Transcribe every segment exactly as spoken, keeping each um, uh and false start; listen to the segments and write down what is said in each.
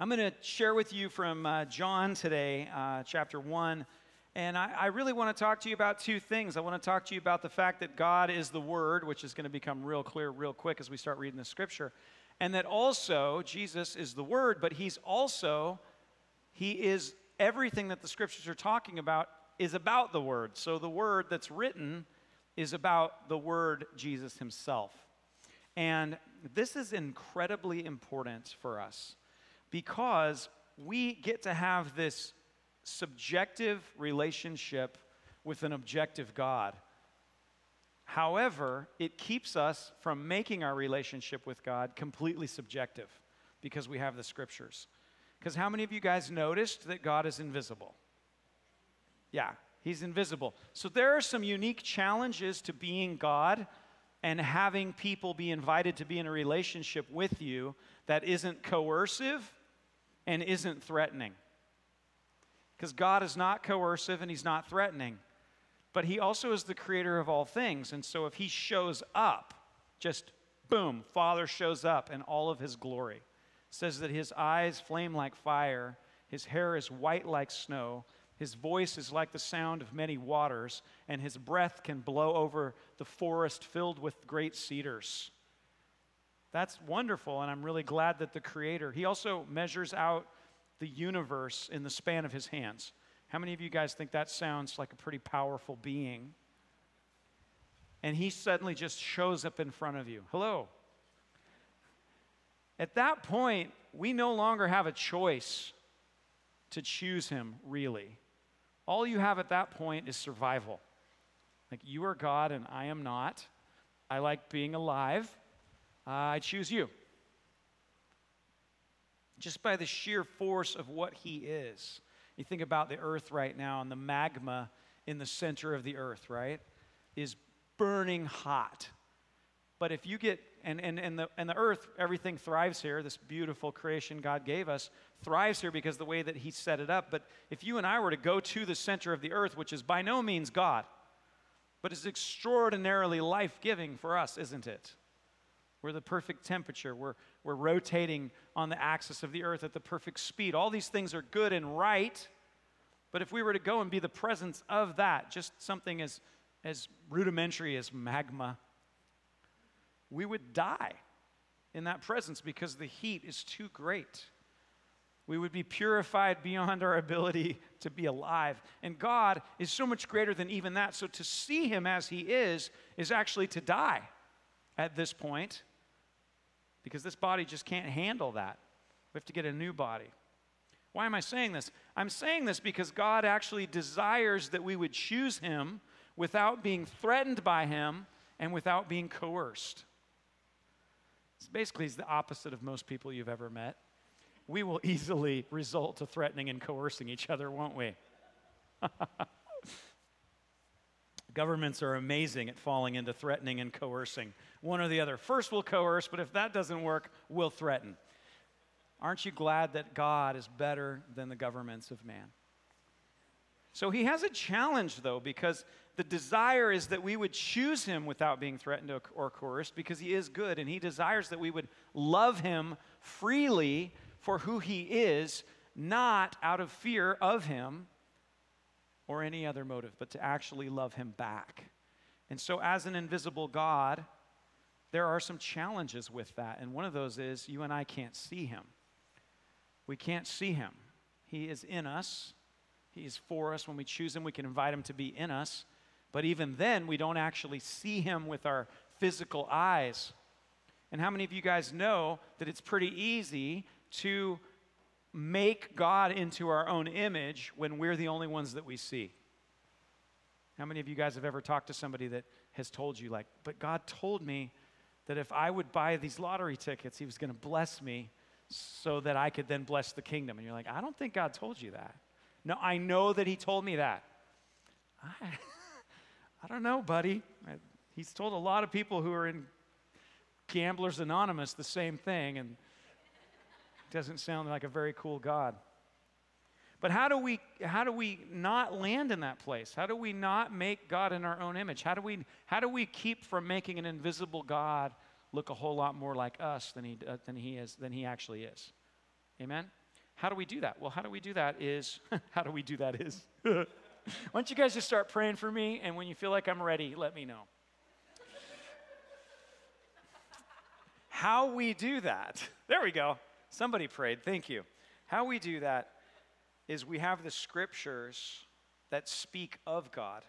I'm going to share with you from uh, John today, uh, chapter one, and I, I really want to talk to you about two things. I want to talk to you about the fact that God is the Word, which is going to become real clear real quick as we start reading the Scripture, and that also Jesus is the Word, but He's also, He is everything that the Scriptures are talking about is about the Word. So the Word that's written is about the Word Jesus Himself. And this is incredibly important for us, because we get to have this subjective relationship with an objective God. However, it keeps us from making our relationship with God completely subjective, because we have the Scriptures. Because how many of you guys noticed that God is invisible? Yeah, He's invisible. So there are some unique challenges to being God and having people be invited to be in a relationship with you that isn't coercive and isn't threatening. Because God is not coercive and He's not threatening. But He also is the creator of all things. And so if He shows up, just boom, Father shows up in all of His glory. It says that His eyes flame like fire, His hair is white like snow, His voice is like the sound of many waters, and His breath can blow over the forest filled with great cedars. That's wonderful, and I'm really glad that the Creator, He also measures out the universe in the span of His hands. How many of you guys think that sounds like a pretty powerful being? And He suddenly just shows up in front of you. Hello. At that point, we no longer have a choice to choose Him, really. All you have at that point is survival. Like, you are God and I am not. I like being alive. Uh, I choose you. Just by the sheer force of what He is. You think about the earth right now, and the magma in the center of the earth, right, is burning hot. But if you get, and, and, and, the, and the earth, everything thrives here. This beautiful creation God gave us thrives here because of the way that He set it up. But if you and I were to go to the center of the earth, which is by no means God, but is extraordinarily life-giving for us, isn't it? We're the perfect temperature. We're, we're rotating on the axis of the earth at the perfect speed. All these things are good and right, but if we were to go and be the presence of that, just something as, as rudimentary as magma, we would die in that presence because the heat is too great. We would be purified beyond our ability to be alive. And God is so much greater than even that. So to see Him as He is is actually to die at this point, because this body just can't handle that. We have to get a new body. Why am I saying this? I'm saying this because God actually desires that we would choose Him without being threatened by Him and without being coerced. It's basically the opposite of most people you've ever met. We will easily resort to threatening and coercing each other, won't we? Governments are amazing at falling into threatening and coercing. One or the other. First we'll coerce, but if that doesn't work, we'll threaten. Aren't you glad that God is better than the governments of man? So He has a challenge, though, because the desire is that we would choose Him without being threatened or coerced, because He is good, and He desires that we would love Him freely for who He is, not out of fear of Him or any other motive, but to actually love Him back. And so as an invisible God, there are some challenges with that. And one of those is you and I can't see Him. We can't see Him. He is in us. He is for us. When we choose Him, we can invite Him to be in us. But even then, we don't actually see Him with our physical eyes. And how many of you guys know that it's pretty easy to make God into our own image when we're the only ones that we see? How many of you guys have ever talked to somebody that has told you, like, but God told me that if I would buy these lottery tickets, He was going to bless me so that I could then bless the kingdom? And you're like, I don't think God told you that. No, I know that He told me that. I, I don't know, buddy. I, he's told a lot of people who are in Gamblers Anonymous the same thing, and doesn't sound like a very cool God. But how do we how do we not land in that place? How do we not make God in our own image? How do we how do we keep from making an invisible God look a whole lot more like us than he uh, than he is than he actually is? Amen? How do we do that? Well, how do we do that is, how do we do that is, why don't you guys just start praying for me, and when you feel like I'm ready, let me know. How we do that, there we go. Somebody prayed, thank you. How we do that is we have the scriptures that speak of God,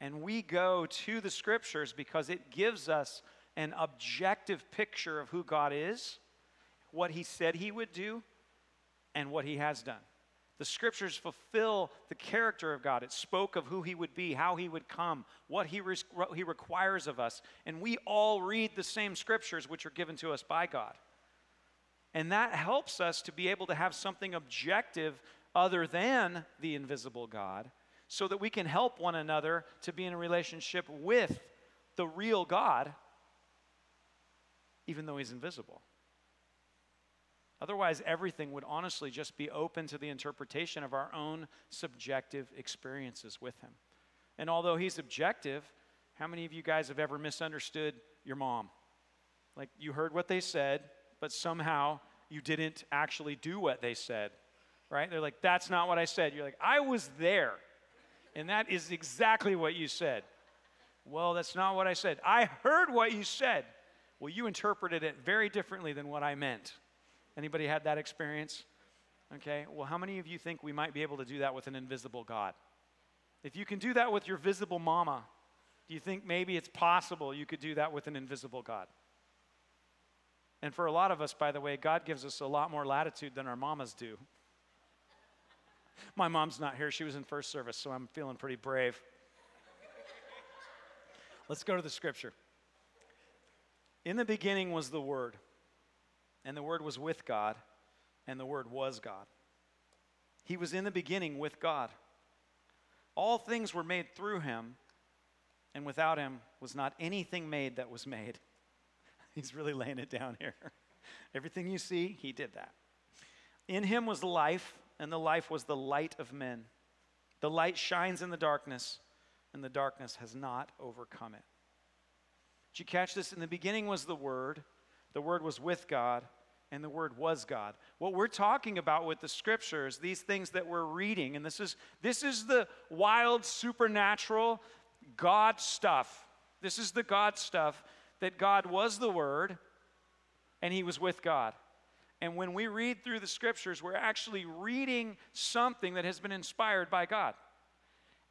and we go to the scriptures because it gives us an objective picture of who God is, what he said he would do, and what he has done. The scriptures fulfill the character of God. It spoke of who he would be, how he would come, what he, re- what he requires of us. And we all read the same scriptures which are given to us by God. And that helps us to be able to have something objective other than the invisible God, so that we can help one another to be in a relationship with the real God, even though he's invisible. Otherwise, everything would honestly just be open to the interpretation of our own subjective experiences with him. And although he's objective, how many of you guys have ever misunderstood your mom? Like, you heard what they said, but somehow you didn't actually do what they said, right? They're like, that's not what I said. You're like, I was there, and that is exactly what you said. Well, that's not what I said. I heard what you said. Well, you interpreted it very differently than what I meant. Anybody had that experience? Okay, well, how many of you think we might be able to do that with an invisible God? If you can do that with your visible mama, do you think maybe it's possible you could do that with an invisible God? And for a lot of us, by the way, God gives us a lot more latitude than our mamas do. My mom's not here. She was in first service, so I'm feeling pretty brave. Let's go to the scripture. In the beginning was the Word, and the Word was with God, and the Word was God. He was in the beginning with God. All things were made through him, and without him was not anything made that was made. He's really laying it down here. Everything you see, he did that. In him was life, and the life was the light of men. The light shines in the darkness, and the darkness has not overcome it. Did you catch this? In the beginning was the Word. The Word was with God, and the Word was God. What we're talking about with the scriptures, these things that we're reading, and this is this is the wild, supernatural God stuff. This is the God stuff, that God was the Word, and he was with God. And when we read through the scriptures, we're actually reading something that has been inspired by God,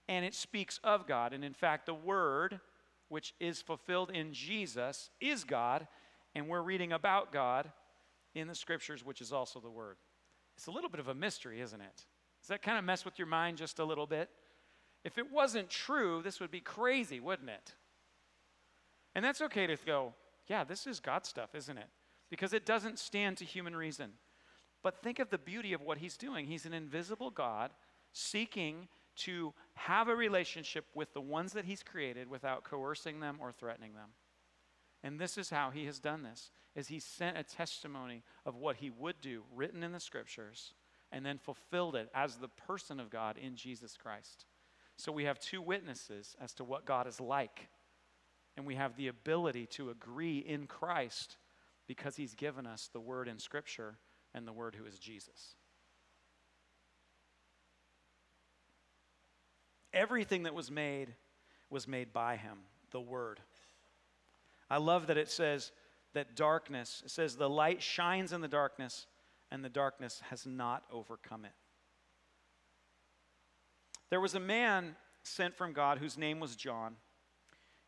and it speaks of God. And in fact, the Word, which is fulfilled in Jesus, is God. And we're reading about God in the scriptures, which is also the Word. It's a little bit of a mystery, isn't it? Does that kind of mess with your mind just a little bit? If it wasn't true, this would be crazy, wouldn't it? And that's okay to go, yeah, this is God stuff, isn't it? Because it doesn't stand to human reason. But think of the beauty of what he's doing. He's an invisible God seeking to have a relationship with the ones that he's created without coercing them or threatening them. And this is how he has done this, is he sent a testimony of what he would do written in the scriptures and then fulfilled it as the person of God in Jesus Christ. So we have two witnesses as to what God is like, and we have the ability to agree in Christ because he's given us the Word in scripture and the Word who is Jesus. Everything that was made was made by him, the Word. I love that it says that darkness, it says the light shines in the darkness, and the darkness has not overcome it. There was a man sent from God whose name was John.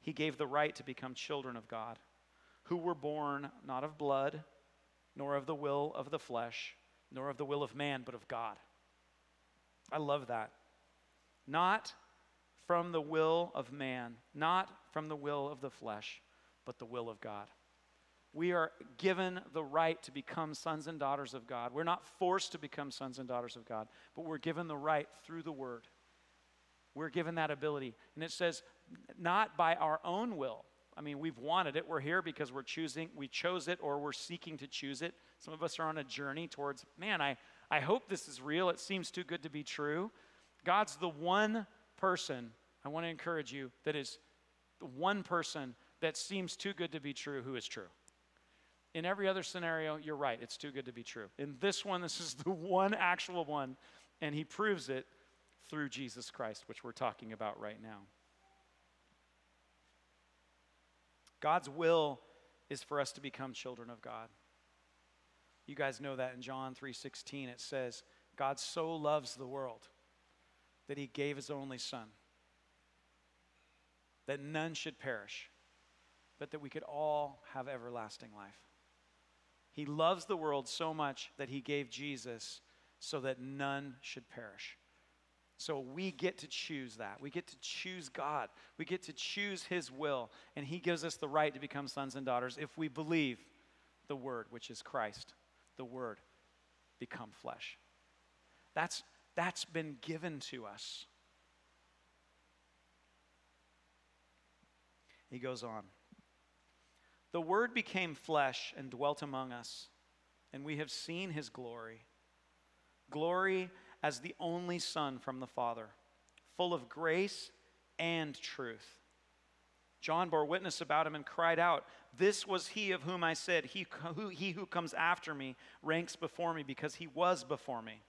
he gave the right to become children of God, who were born not of blood, nor of the will of the flesh, nor of the will of man, but of God. I love that. Not from the will of man, not from the will of the flesh, but the will of God. We are given the right to become sons and daughters of God. We're not forced to become sons and daughters of God, but we're given the right through the word. We're given that ability. And it says, not by our own will. I mean, we've wanted it. We're here because we're choosing, we chose it, or we're seeking to choose it. Some of us are on a journey towards, man, I, I hope this is real. It seems too good to be true. God's the one person, I want to encourage you, that is the one person that seems too good to be true who is true. In every other scenario, you're right, it's too good to be true. In this one, this is the one actual one, and he proves it through Jesus Christ, which we're talking about right now. God's will is for us to become children of God. You guys know that in John three sixteen, it says, God so loves the world that he gave his only son, that none should perish, but that we could all have everlasting life. He loves the world so much that he gave Jesus so that none should perish. So we get to choose that. We get to choose God. We get to choose his will. And he gives us the right to become sons and daughters if we believe the word, which is Christ, the word become flesh. That's, that's been given to us. He goes on. The word became flesh and dwelt among us, and we have seen his glory. Glory as the only Son from the Father, full of grace and truth. John bore witness about him and cried out, "This was he of whom I said, he who, he who comes after me ranks before me because he was before me."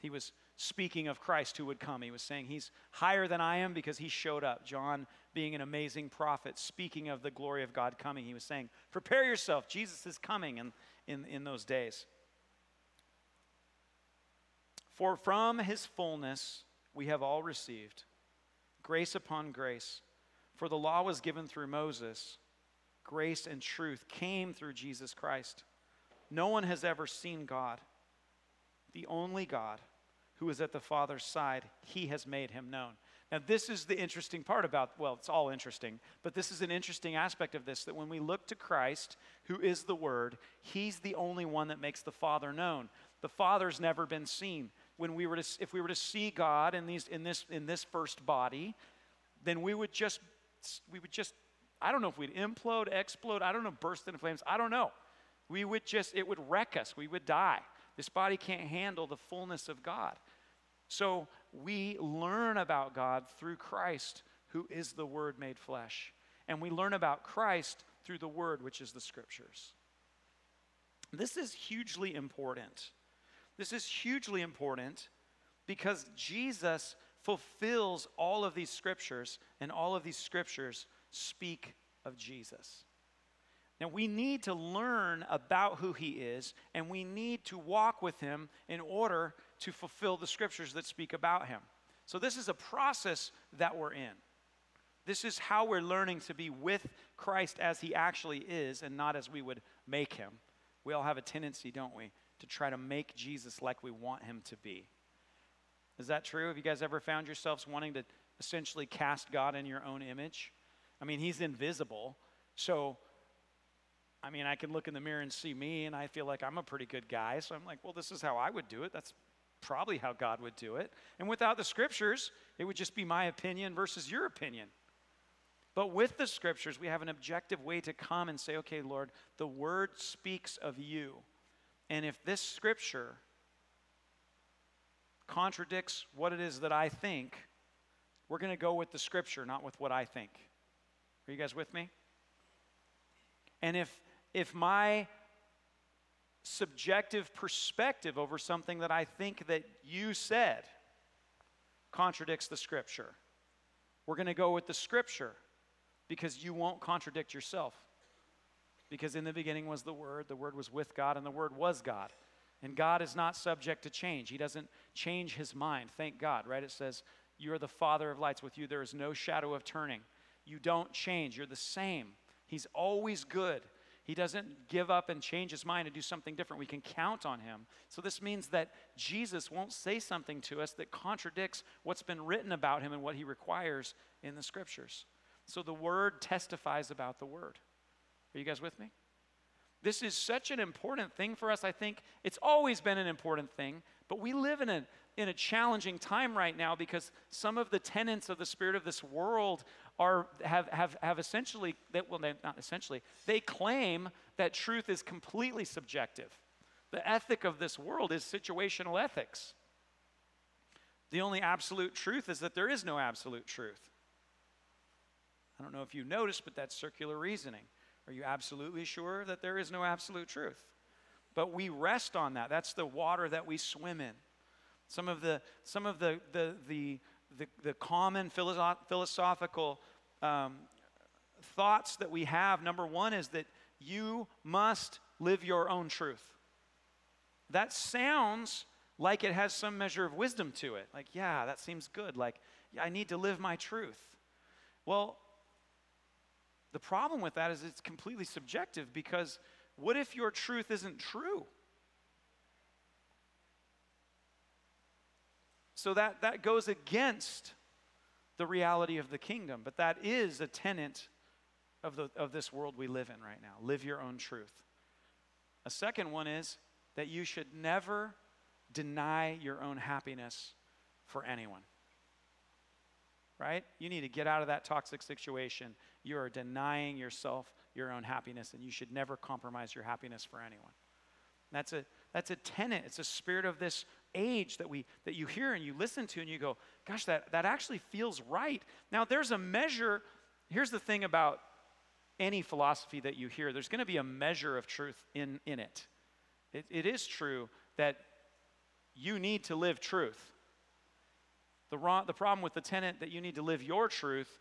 He was speaking of Christ who would come. He was saying he's higher than I am because he showed up. John, being an amazing prophet, speaking of the glory of God coming, he was saying, prepare yourself, Jesus is coming in, in, in those days. For from his fullness we have all received, grace upon grace. For the law was given through Moses. Grace and truth came through Jesus Christ. No one has ever seen God. The only God who is at the Father's side, he has made him known. Now this is the interesting part about, well, it's all interesting, but this is an interesting aspect of this, that when we look to Christ, who is the Word, he's the only one that makes the Father known. The Father's never been seen. When we were to, if we were to see God in these, in this, in this first body, then we would just we would just, I don't know if we'd implode, explode, I don't know, burst into flames, I don't know. We would just, it would wreck us, we would die. This body can't handle the fullness of God. So we learn about God through Christ, who is the Word made flesh. And we learn about Christ through the Word, which is the Scriptures. This is hugely important. This is hugely important because Jesus fulfills all of these scriptures, and all of these scriptures speak of Jesus. Now, we need to learn about who he is, and we need to walk with him in order to fulfill the scriptures that speak about him. So this is a process that we're in. This is how we're learning to be with Christ as he actually is and not as we would make him. We all have a tendency, don't we, to try to make Jesus like we want him to be. Is that true? Have you guys ever found yourselves wanting to essentially cast God in your own image? I mean, he's invisible. So, I mean, I can look in the mirror and see me, and I feel like I'm a pretty good guy. So I'm like, well, this is how I would do it. That's probably how God would do it. And without the scriptures, it would just be my opinion versus your opinion. But with the scriptures, we have an objective way to come and say, okay, Lord, the word speaks of you. And if this scripture contradicts what it is that I think, we're going to go with the scripture, not with what I think. Are you guys with me? And if if my subjective perspective over something that I think that you said contradicts the scripture, we're going to go with the scripture because you won't contradict yourself. Because in the beginning was the Word, the Word was with God, and the Word was God. And God is not subject to change. He doesn't change his mind. Thank God, right? It says, you are the Father of lights. With you, there is no shadow of turning. You don't change. You're the same. He's always good. He doesn't give up and change his mind and do something different. We can count on him. So this means that Jesus won't say something to us that contradicts what's been written about him and what he requires in the scriptures. So the word testifies about the word. Are you guys with me? This is such an important thing for us. I think it's always been an important thing, but we live in a, in a challenging time right now because some of the tenets of the spirit of this world are have, have, have essentially, that, well, not essentially, they claim that truth is completely subjective. The ethic of this world is situational ethics. The only absolute truth is that there is no absolute truth. I don't know if you noticed, but that's circular reasoning. Are you absolutely sure that there is no absolute truth? But we rest on that. That's the water that we swim in. Some of the some of the the the the, the common philosoph- philosophical um, thoughts that we have. Number one is that you must live your own truth. That sounds like it has some measure of wisdom to it. Like, yeah, that seems good. Like, yeah, I need to live my truth. Well, the problem with that is it's completely subjective, because what if your truth isn't true? So that, that goes against the reality of the kingdom, but that is a tenet of, the, of this world we live in right now. Live your own truth. A second one is that you should never deny your own happiness for anyone. Right? You need to get out of that toxic situation. You are denying yourself your own happiness, and you should never compromise your happiness for anyone. That's a that's a tenet. It's a spirit of this age that we that you hear and you listen to, and you go, gosh, that, that actually feels right. Now, there's a measure. Here's the thing about any philosophy that you hear. There's going to be a measure of truth in, in it. it. It is true that you need to live truth. The, wrong, the problem with the tenet that you need to live your truth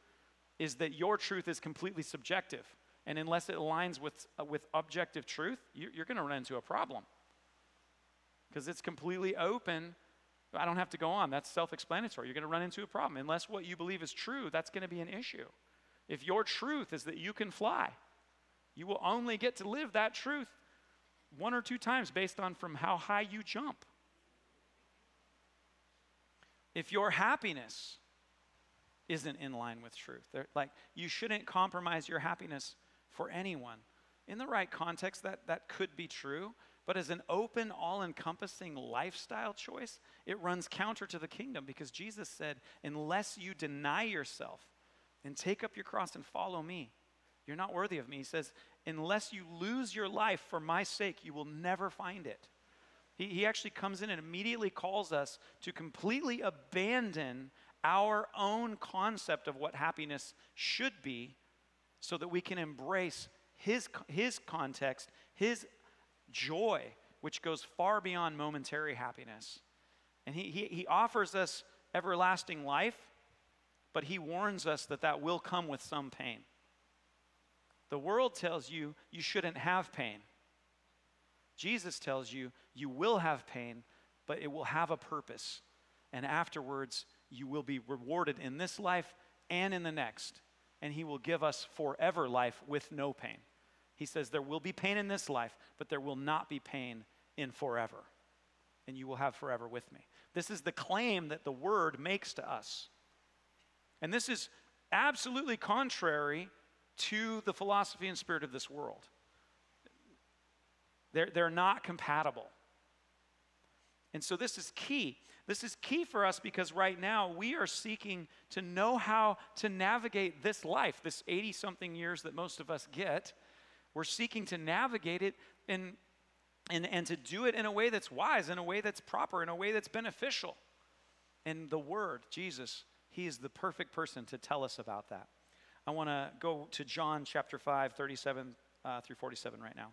is that your truth is completely subjective. And unless it aligns with, uh, with objective truth, you, you're going to run into a problem. Because it's completely open. I don't have to go on. That's self-explanatory. You're going to run into a problem. Unless what you believe is true, that's going to be an issue. If your truth is that you can fly, you will only get to live that truth one or two times based on from how high you jump. If your happiness isn't in line with truth, like, you shouldn't compromise your happiness for anyone. In the right context, that, that could be true, but as an open, all-encompassing lifestyle choice, it runs counter to the kingdom, because Jesus said, unless you deny yourself and take up your cross and follow me, you're not worthy of me. He says, unless you lose your life for my sake, you will never find it. He, he actually comes in and immediately calls us to completely abandon our own concept of what happiness should be so that we can embrace his, his context, his joy, which goes far beyond momentary happiness. And he, he, he offers us everlasting life, but he warns us that that will come with some pain. The world tells you you shouldn't have pain. Jesus tells you, you will have pain, but it will have a purpose. And afterwards, you will be rewarded in this life and in the next. And he will give us forever life with no pain. He says there will be pain in this life, but there will not be pain in forever. And you will have forever with me. This is the claim that the word makes to us. And this is absolutely contrary to the philosophy and spirit of this world. They're, they're not compatible. And so this is key. This is key for us, because right now we are seeking to know how to navigate this life, this eighty-something years that most of us get. We're seeking to navigate it and, and, and to do it in a way that's wise, in a way that's proper, in a way that's beneficial. And the Word, Jesus, he is the perfect person to tell us about that. I want to go to John chapter five, thirty-seven uh, through forty-seven right now.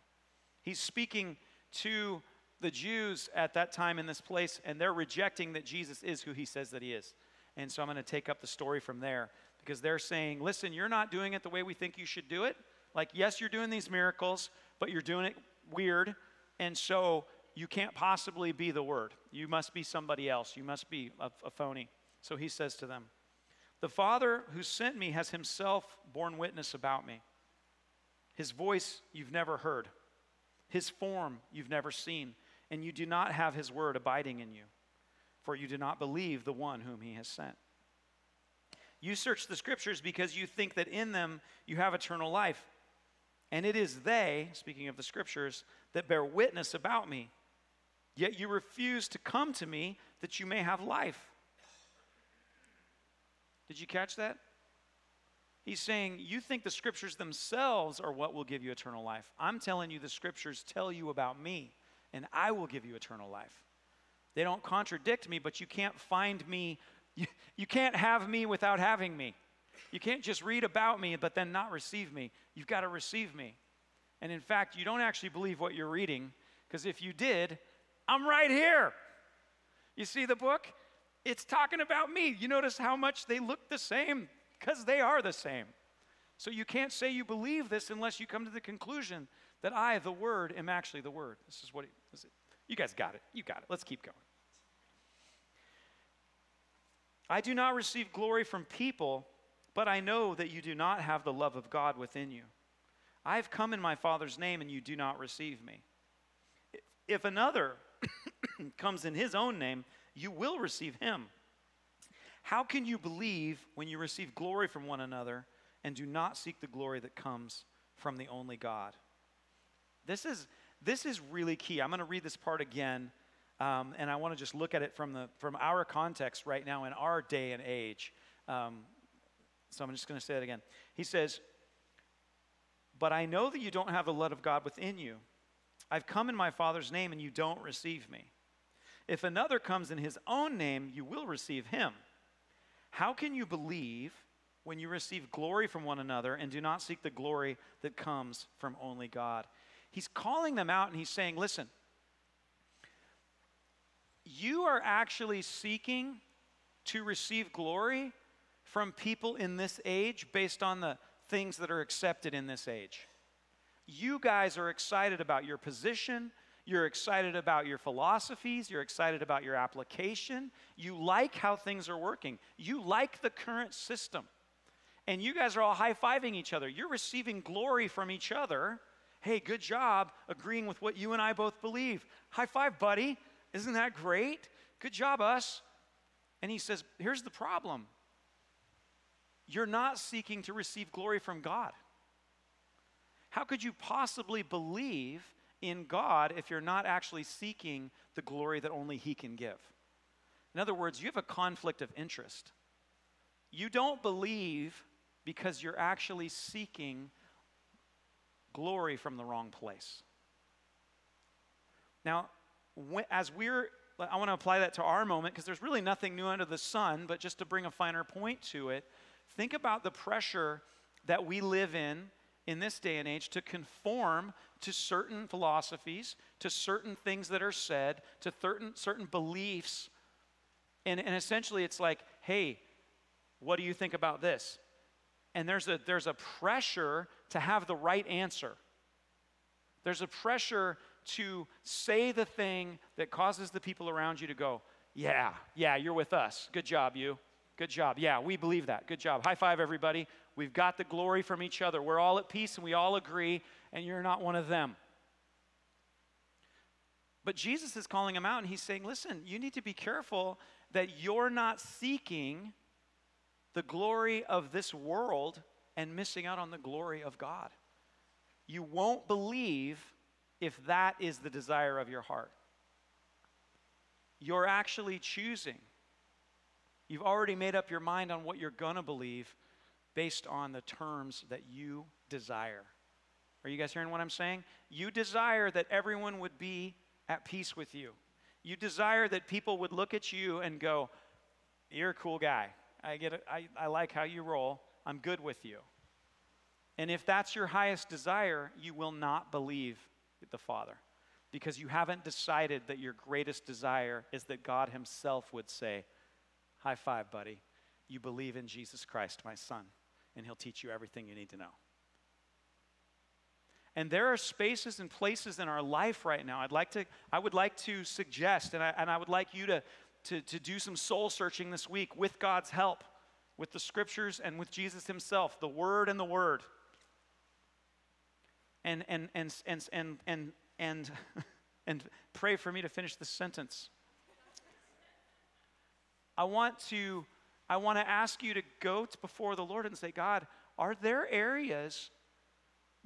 He's speaking to the Jews at that time in this place, and they're rejecting that Jesus is who he says that he is. And so I'm going to take up the story from there, because they're saying, listen, you're not doing it the way we think you should do it. Like, yes, you're doing these miracles, but you're doing it weird, and so you can't possibly be the Word. You must be somebody else. You must be a, a phony. So he says to them, the Father who sent me has himself borne witness about me. His voice you've never heard. His form you've never seen, and you do not have his word abiding in you, for you do not believe the one whom he has sent. You search the scriptures because you think that in them you have eternal life, And it is they, speaking of the scriptures, that bear witness about me. Yet you refuse to come to me that you may have life. Did you catch that? He's saying, you think the scriptures themselves are what will give you eternal life. I'm telling you the scriptures tell you about me, and I will give you eternal life. They don't contradict me, but you can't find me. You, you can't have me without having me. You can't just read about me, but then not receive me. You've got to receive me. And in fact, you don't actually believe what you're reading, because if you did, I'm right here. You see the book? It's talking about me. You notice how much they look the same? Because they are the same. So you can't say you believe this unless you come to the conclusion that I, the Word, am actually the Word. This is what it is. You guys got it. You got it. Let's keep going. I do not receive glory from people, but I know that you do not have the love of God within you. I have come in my Father's name, and you do not receive me. If another comes in his own name, you will receive him. How can you believe when you receive glory from one another and do not seek the glory that comes from the only God? This is this is really key. I'm going to read this part again, um, and I want to just look at it from the from our context right now in our day and age. Um, so I'm just going to say it again. He says, "But I know that you don't have the love of God within you. I've come in my Father's name, and you don't receive me. If another comes in his own name, you will receive him. How can you believe when you receive glory from one another and do not seek the glory that comes from only God?" He's calling them out and he's saying, listen, you are actually seeking to receive glory from people in this age based on the things that are accepted in this age. You guys are excited about your position. You're excited about your philosophies. You're excited about your application. You like how things are working. You like the current system. And you guys are all high-fiving each other. You're receiving glory from each other. Hey, good job agreeing with what you and I both believe. High five, buddy. Isn't that great? Good job, us. And he says, here's the problem. You're not seeking to receive glory from God. How could you possibly believe in God if you're not actually seeking the glory that only he can give? In other words, you have a conflict of interest. You don't believe because you're actually seeking glory from the wrong place. Now, as we're, I want to apply that to our moment because there's really nothing new under the sun, but just to bring a finer point to it, think about the pressure that we live in in this day and age, to conform to certain philosophies, to certain things that are said, to certain certain beliefs. And, and essentially it's like, hey, what do you think about this? And there's a, there's a pressure to have the right answer. There's a pressure to say the thing that causes the people around you to go, yeah, yeah, you're with us. Good job, you. Good job. Yeah, we believe that. Good job. High five, everybody. We've got the glory from each other. We're all at peace and we all agree, and you're not one of them. But Jesus is calling him out and he's saying, listen, you need to be careful that you're not seeking the glory of this world and missing out on the glory of God. You won't believe if that is the desire of your heart. You're actually choosing. You've already made up your mind on what you're going to believe based on the terms that you desire. Are you guys hearing what I'm saying? You desire that everyone would be at peace with you. You desire that people would look at you and go, you're a cool guy. I get it. I, I like how you roll. I'm good with you. And if that's your highest desire, you will not believe the Father because you haven't decided that your greatest desire is that God himself would say, high five, buddy. You believe in Jesus Christ, my son, and he'll teach you everything you need to know. And there are spaces and places in our life right now. I'd like to, I would like to suggest, and I, and I would like you to, to, to do some soul searching this week with God's help, with the scriptures and with Jesus himself, the word and the word. And and and and and and and, and pray for me to finish this sentence. I want to I want to ask you to go before the Lord and say, God, are there areas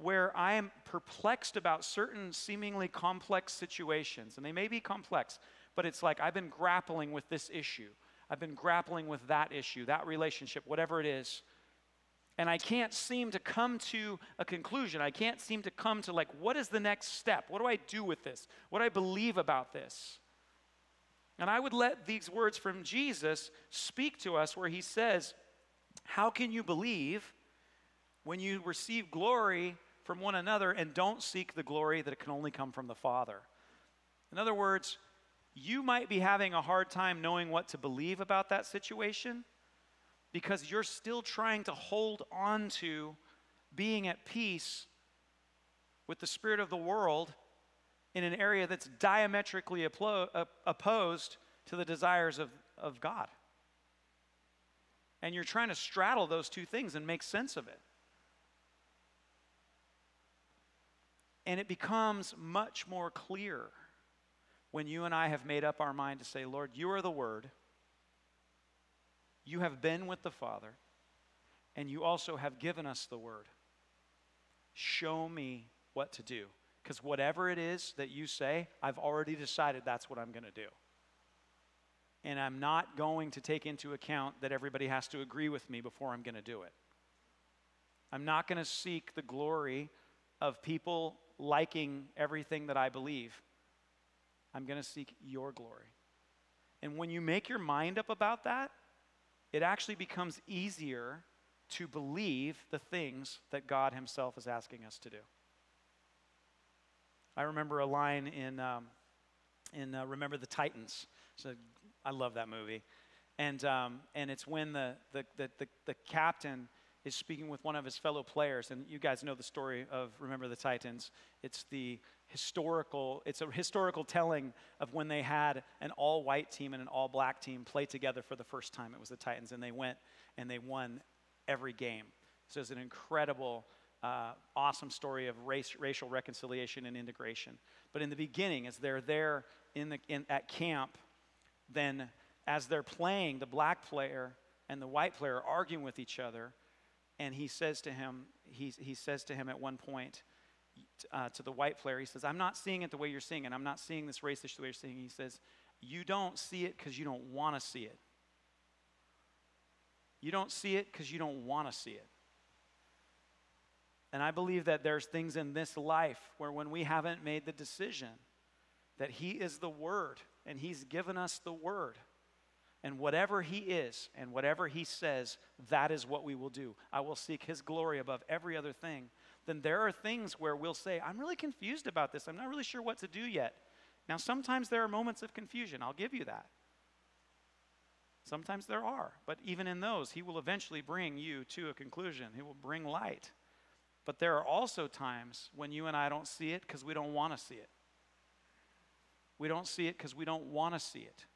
where I am perplexed about certain seemingly complex situations, and they may be complex, but it's like I've been grappling with this issue. I've been grappling with that issue, that relationship, whatever it is, and I can't seem to come to a conclusion. I can't seem to come to like, what is the next step? What do I do with this? What do I believe about this? And I would let these words from Jesus speak to us where he says, how can you believe when you receive glory from one another and don't seek the glory that it can only come from the Father? In other words, you might be having a hard time knowing what to believe about that situation because you're still trying to hold on to being at peace with the spirit of the world in an area that's diametrically opposed to the desires of, of God. And you're trying to straddle those two things and make sense of it. And it becomes much more clear when you and I have made up our mind to say, Lord, you are the Word. You have been with the Father. And you also have given us the Word. Show me what to do. Because whatever it is that you say, I've already decided that's what I'm going to do. And I'm not going to take into account that everybody has to agree with me before I'm going to do it. I'm not going to seek the glory of people liking everything that I believe. I'm going to seek your glory. And when you make your mind up about that, it actually becomes easier to believe the things that God himself is asking us to do. I remember a line in um, in uh, Remember the Titans. So I love that movie, and um, and it's when the the, the the the captain is speaking with one of his fellow players, and you guys know the story of Remember the Titans. It's the historical. It's a historical telling of when they had an all-white team and an all-black team play together for the first time. It was the Titans, and they went and they won every game. So it's an incredible. Uh, awesome story of race, racial reconciliation and integration. But in the beginning, as they're there in the in, at camp, then as they're playing, the black player and the white player are arguing with each other, and he says to him, he he says to him at one point uh, to the white player, he says, "I'm not seeing it the way you're seeing it. I'm not seeing this race issue the way you're seeing it." He says, "You don't see it because you don't want to see it. You don't see it because you don't want to see it." And I believe that there's things in this life where when we haven't made the decision that he is the Word and he's given us the Word. And whatever he is and whatever he says, that is what we will do. I will seek his glory above every other thing. Then there are things where we'll say, I'm really confused about this. I'm not really sure what to do yet. Now, sometimes there are moments of confusion. I'll give you that. Sometimes there are. But even in those, he will eventually bring you to a conclusion. He will bring light. But there are also times when you and I don't see it because we don't want to see it. We don't see it because we don't want to see it.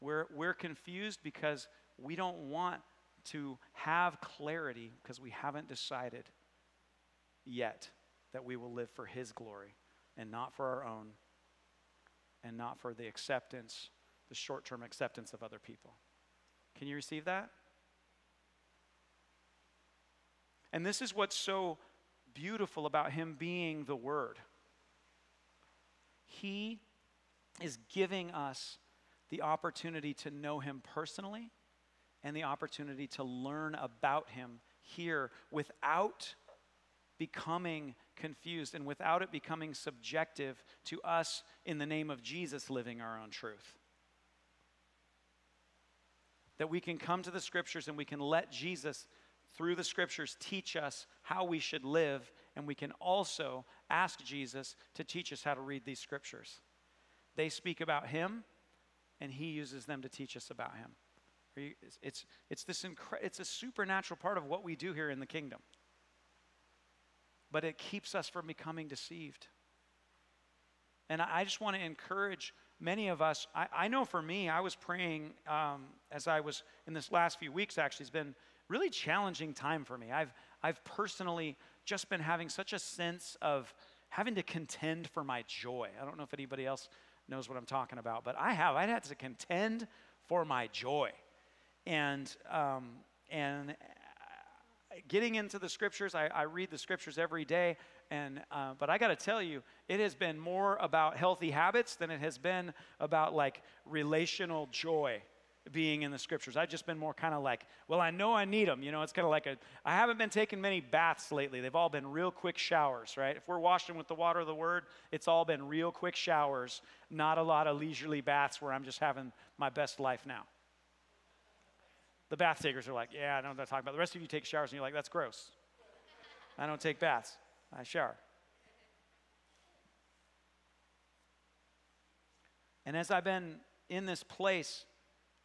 We're, we're confused because we don't want to have clarity because we haven't decided yet that we will live for his glory and not for our own and not for the acceptance, the short-term acceptance of other people. Can you receive that? And this is what's so beautiful about him being the Word. He is giving us the opportunity to know him personally and the opportunity to learn about him here without becoming confused and without it becoming subjective to us in the name of Jesus living our own truth. That we can come to the Scriptures and we can let Jesus through the Scriptures teach us how we should live, and we can also ask Jesus to teach us how to read these Scriptures. They speak about him, and he uses them to teach us about him. It's, it's, it's, this incre- it's a supernatural part of what we do here in the kingdom. But it keeps us from becoming deceived. And I, I just want to encourage many of us. I, I know for me, I was praying um, as I was in this last few weeks, actually. It's been really challenging time for me. I've I've personally just been having such a sense of having to contend for my joy. I don't know if anybody else knows what I'm talking about, but I have. I had to contend for my joy, and um, and getting into the scriptures. I, I read the scriptures every day, and uh, but I got to tell you, it has been more about healthy habits than it has been about like relational joy being in the scriptures. I've just been more kind of like, well, I know I need them. You know, it's kind of like a, I haven't been taking many baths lately. They've all been real quick showers, right? If we're washing with the water of the word, it's all been real quick showers, not a lot of leisurely baths where I'm just having my best life now. The bath takers are like, yeah, I know what I'm talking about. The rest of you take showers and you're like, that's gross. I don't take baths. I shower. And as I've been in this place,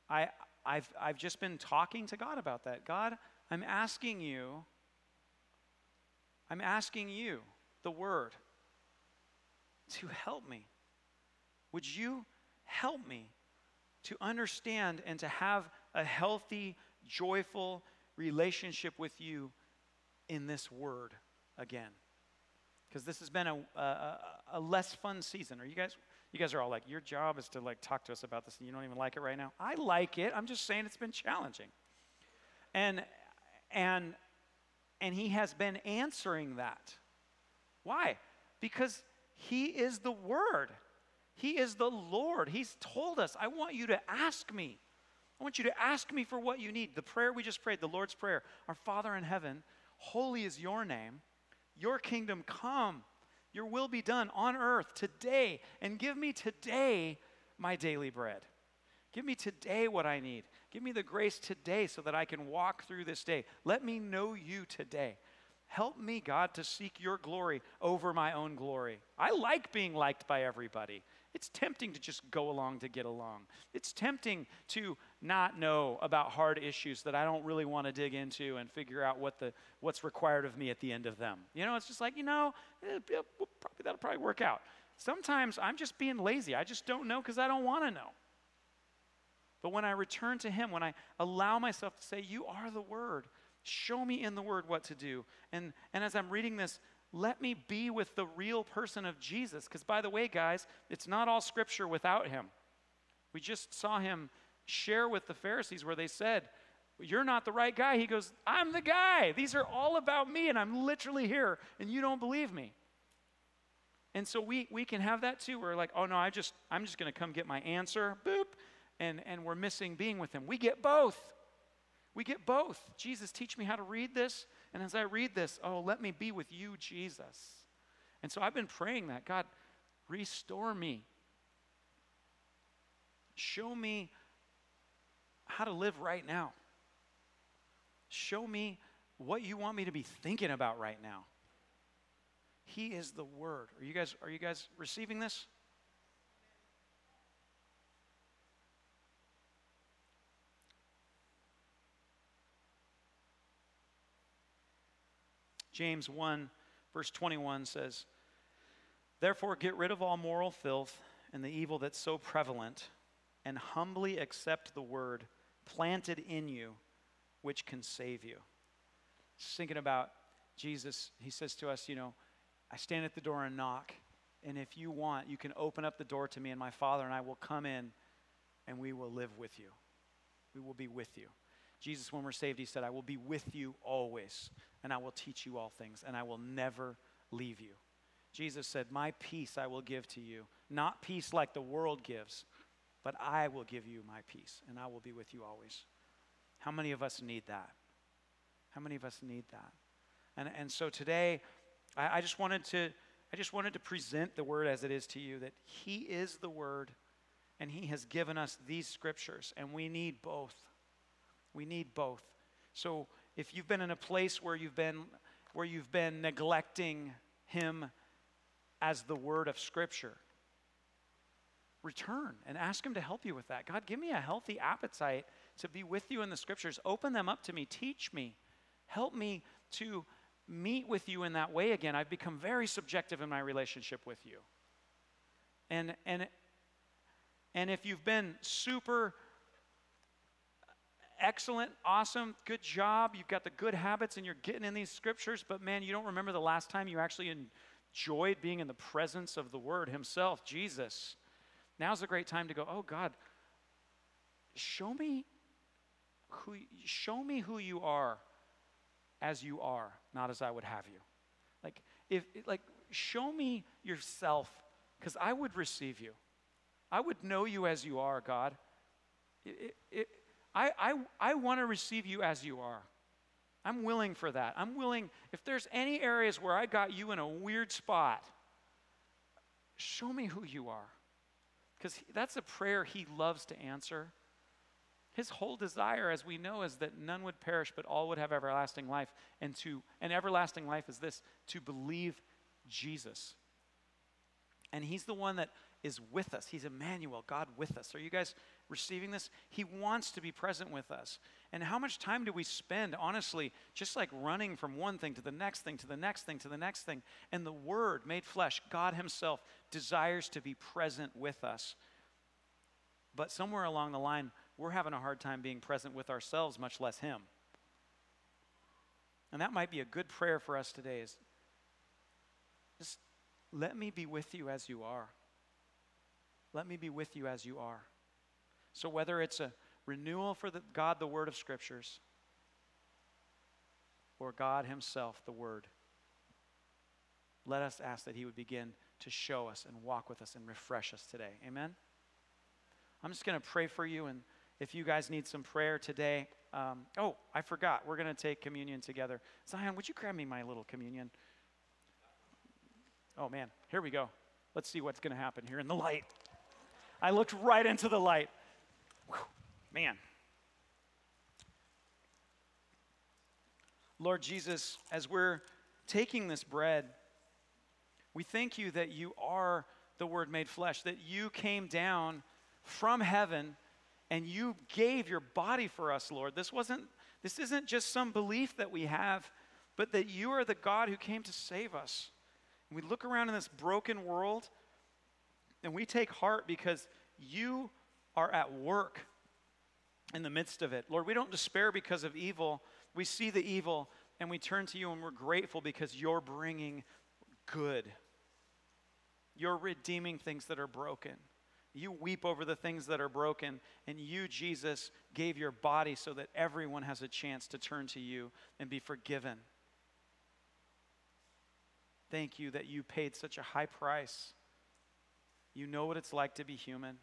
I, I've, I've just been talking to God about that. God, I'm asking you, I'm asking you, the Word, to help me. Would you help me to understand and to have a healthy, joyful relationship with you in this Word again? Because this has been a, a, a less fun season. Are you guys... You guys are all like, your job is to like talk to us about this and you don't even like it right now. I like it. I'm just saying it's been challenging. And and and he has been answering that. Why? Because he is the Word. He is the Lord. He's told us, I want you to ask me. I want you to ask me for what you need. The prayer we just prayed, the Lord's Prayer. Our Father in heaven, holy is your name. Your kingdom come. Your will be done on earth today, and give me today my daily bread. Give me today what I need. Give me the grace today so that I can walk through this day. Let me know you today. Help me, God, to seek your glory over my own glory. I like being liked by everybody. It's tempting to just go along to get along. It's tempting to not know about hard issues that I don't really want to dig into and figure out what the what's required of me at the end of them. You know, it's just like, you know, eh, probably that'll probably work out. Sometimes I'm just being lazy. I just don't know because I don't want to know. But when I return to him, when I allow myself to say, you are the Word, show me in the Word what to do. And, and as I'm reading this, let me be with the real person of Jesus. Because by the way, guys, it's not all Scripture without him. We just saw him share with the Pharisees where they said, you're not the right guy. He goes, I'm the guy. These are all about me, and I'm literally here, and you don't believe me. And so we we can have that too. We're like, oh, no, I just, I'm just going to come get my answer, boop, and, and we're missing being with him. We get both. We get both. Jesus, teach me how to read this. And as I read this, oh, let me be with you, Jesus. And so I've been praying that, God, restore me. Show me how to live right now. Show me what you want me to be thinking about right now. He is the Word. Are you guys, are you guys receiving this? James one, verse twenty-one says, therefore get rid of all moral filth and the evil that's so prevalent, and humbly accept the word planted in you, which can save you. Just thinking about Jesus, he says to us, you know, I stand at the door and knock, and if you want, you can open up the door to me, and my Father and I will come in, and we will live with you. We will be with you. Jesus, when we're saved, he said, I will be with you always, and I will teach you all things, and I will never leave you. Jesus said, my peace I will give to you, not peace like the world gives, but I will give you my peace, and I will be with you always. How many of us need that? How many of us need that? And and so today, I, I just wanted to I just wanted to present the word as it is to you, that he is the Word, and he has given us these scriptures, and we need both. We need both. So if you've been in a place where you've been where you've been neglecting him as the Word of Scripture, return and ask him to help you with that. God, give me a healthy appetite to be with you in the scriptures. Open them up to me. Teach me. Help me to meet with you in that way again. I've become very subjective in my relationship with you. And and and if you've been super excellent, awesome, good job. You've got the good habits and you're getting in these scriptures, but man, you don't remember the last time you actually enjoyed being in the presence of the Word himself, Jesus. Now's a great time to go, oh God, show me who, show me who you are as you are, not as I would have you. Like, if, like, show me yourself, because I would receive you. I would know you as you are, God. It, it, it, I, I, I want to receive you as you are. I'm willing for that. I'm willing, if there's any areas where I got you in a weird spot, show me who you are. Because that's a prayer he loves to answer. His whole desire, as we know, is that none would perish, but all would have everlasting life. And to and everlasting life is this, to believe Jesus. And he's the one that is with us. He's Emmanuel, God with us. Are you guys receiving this? He wants to be present with us. And how much time do we spend, honestly, just like running from one thing to the next thing, to the next thing, to the next thing? And the Word made flesh, God himself, desires to be present with us. But somewhere along the line, we're having a hard time being present with ourselves, much less him. And that might be a good prayer for us today, is just let me be with you as you are. Let me be with you as you are. So whether it's a renewal for the God, the Word of Scriptures, or God himself, the Word, let us ask that he would begin to show us and walk with us and refresh us today. Amen? I'm just going to pray for you, and if you guys need some prayer today, um, oh, I forgot. We're going to take communion together. Zion, would you grab me my little communion? Oh, man. Here we go. Let's see what's going to happen here in the light. I looked right into the light. Whew, man. Lord Jesus, as we're taking this bread, we thank you that you are the Word made flesh, that you came down from heaven and you gave your body for us, Lord. This wasn't, this isn't just some belief that we have, but that you are the God who came to save us. And we look around in this broken world and we take heart because you are at work in the midst of it. Lord, we don't despair because of evil. We see the evil and we turn to you and we're grateful because you're bringing good. You're redeeming things that are broken. You weep over the things that are broken, and you, Jesus, gave your body so that everyone has a chance to turn to you and be forgiven. Thank you that you paid such a high price. You know what it's like to be human,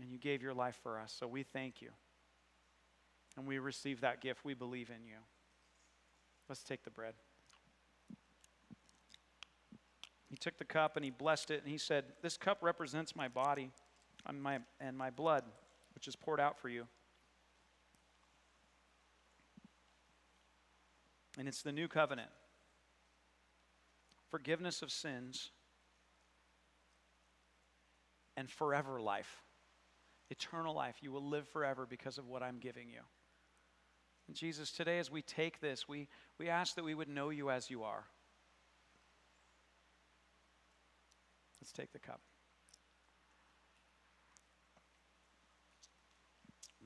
and you gave your life for us, so we thank you. And we receive that gift. We believe in you. Let's take the bread. He took the cup and he blessed it and he said, "This cup represents my body and my, and my blood, which is poured out for you. And it's the new covenant. Forgiveness of sins and forever life. Eternal life. You will live forever because of what I'm giving you." And Jesus, today as we take this, we, we ask that we would know you as you are. Let's take the cup.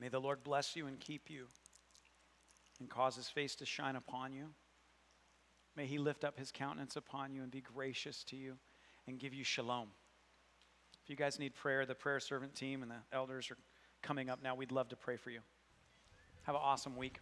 May the Lord bless you and keep you and cause his face to shine upon you. May he lift up his countenance upon you and be gracious to you and give you shalom. If you guys need prayer, the prayer servant team and the elders are coming up now. We'd love to pray for you. Have an awesome week.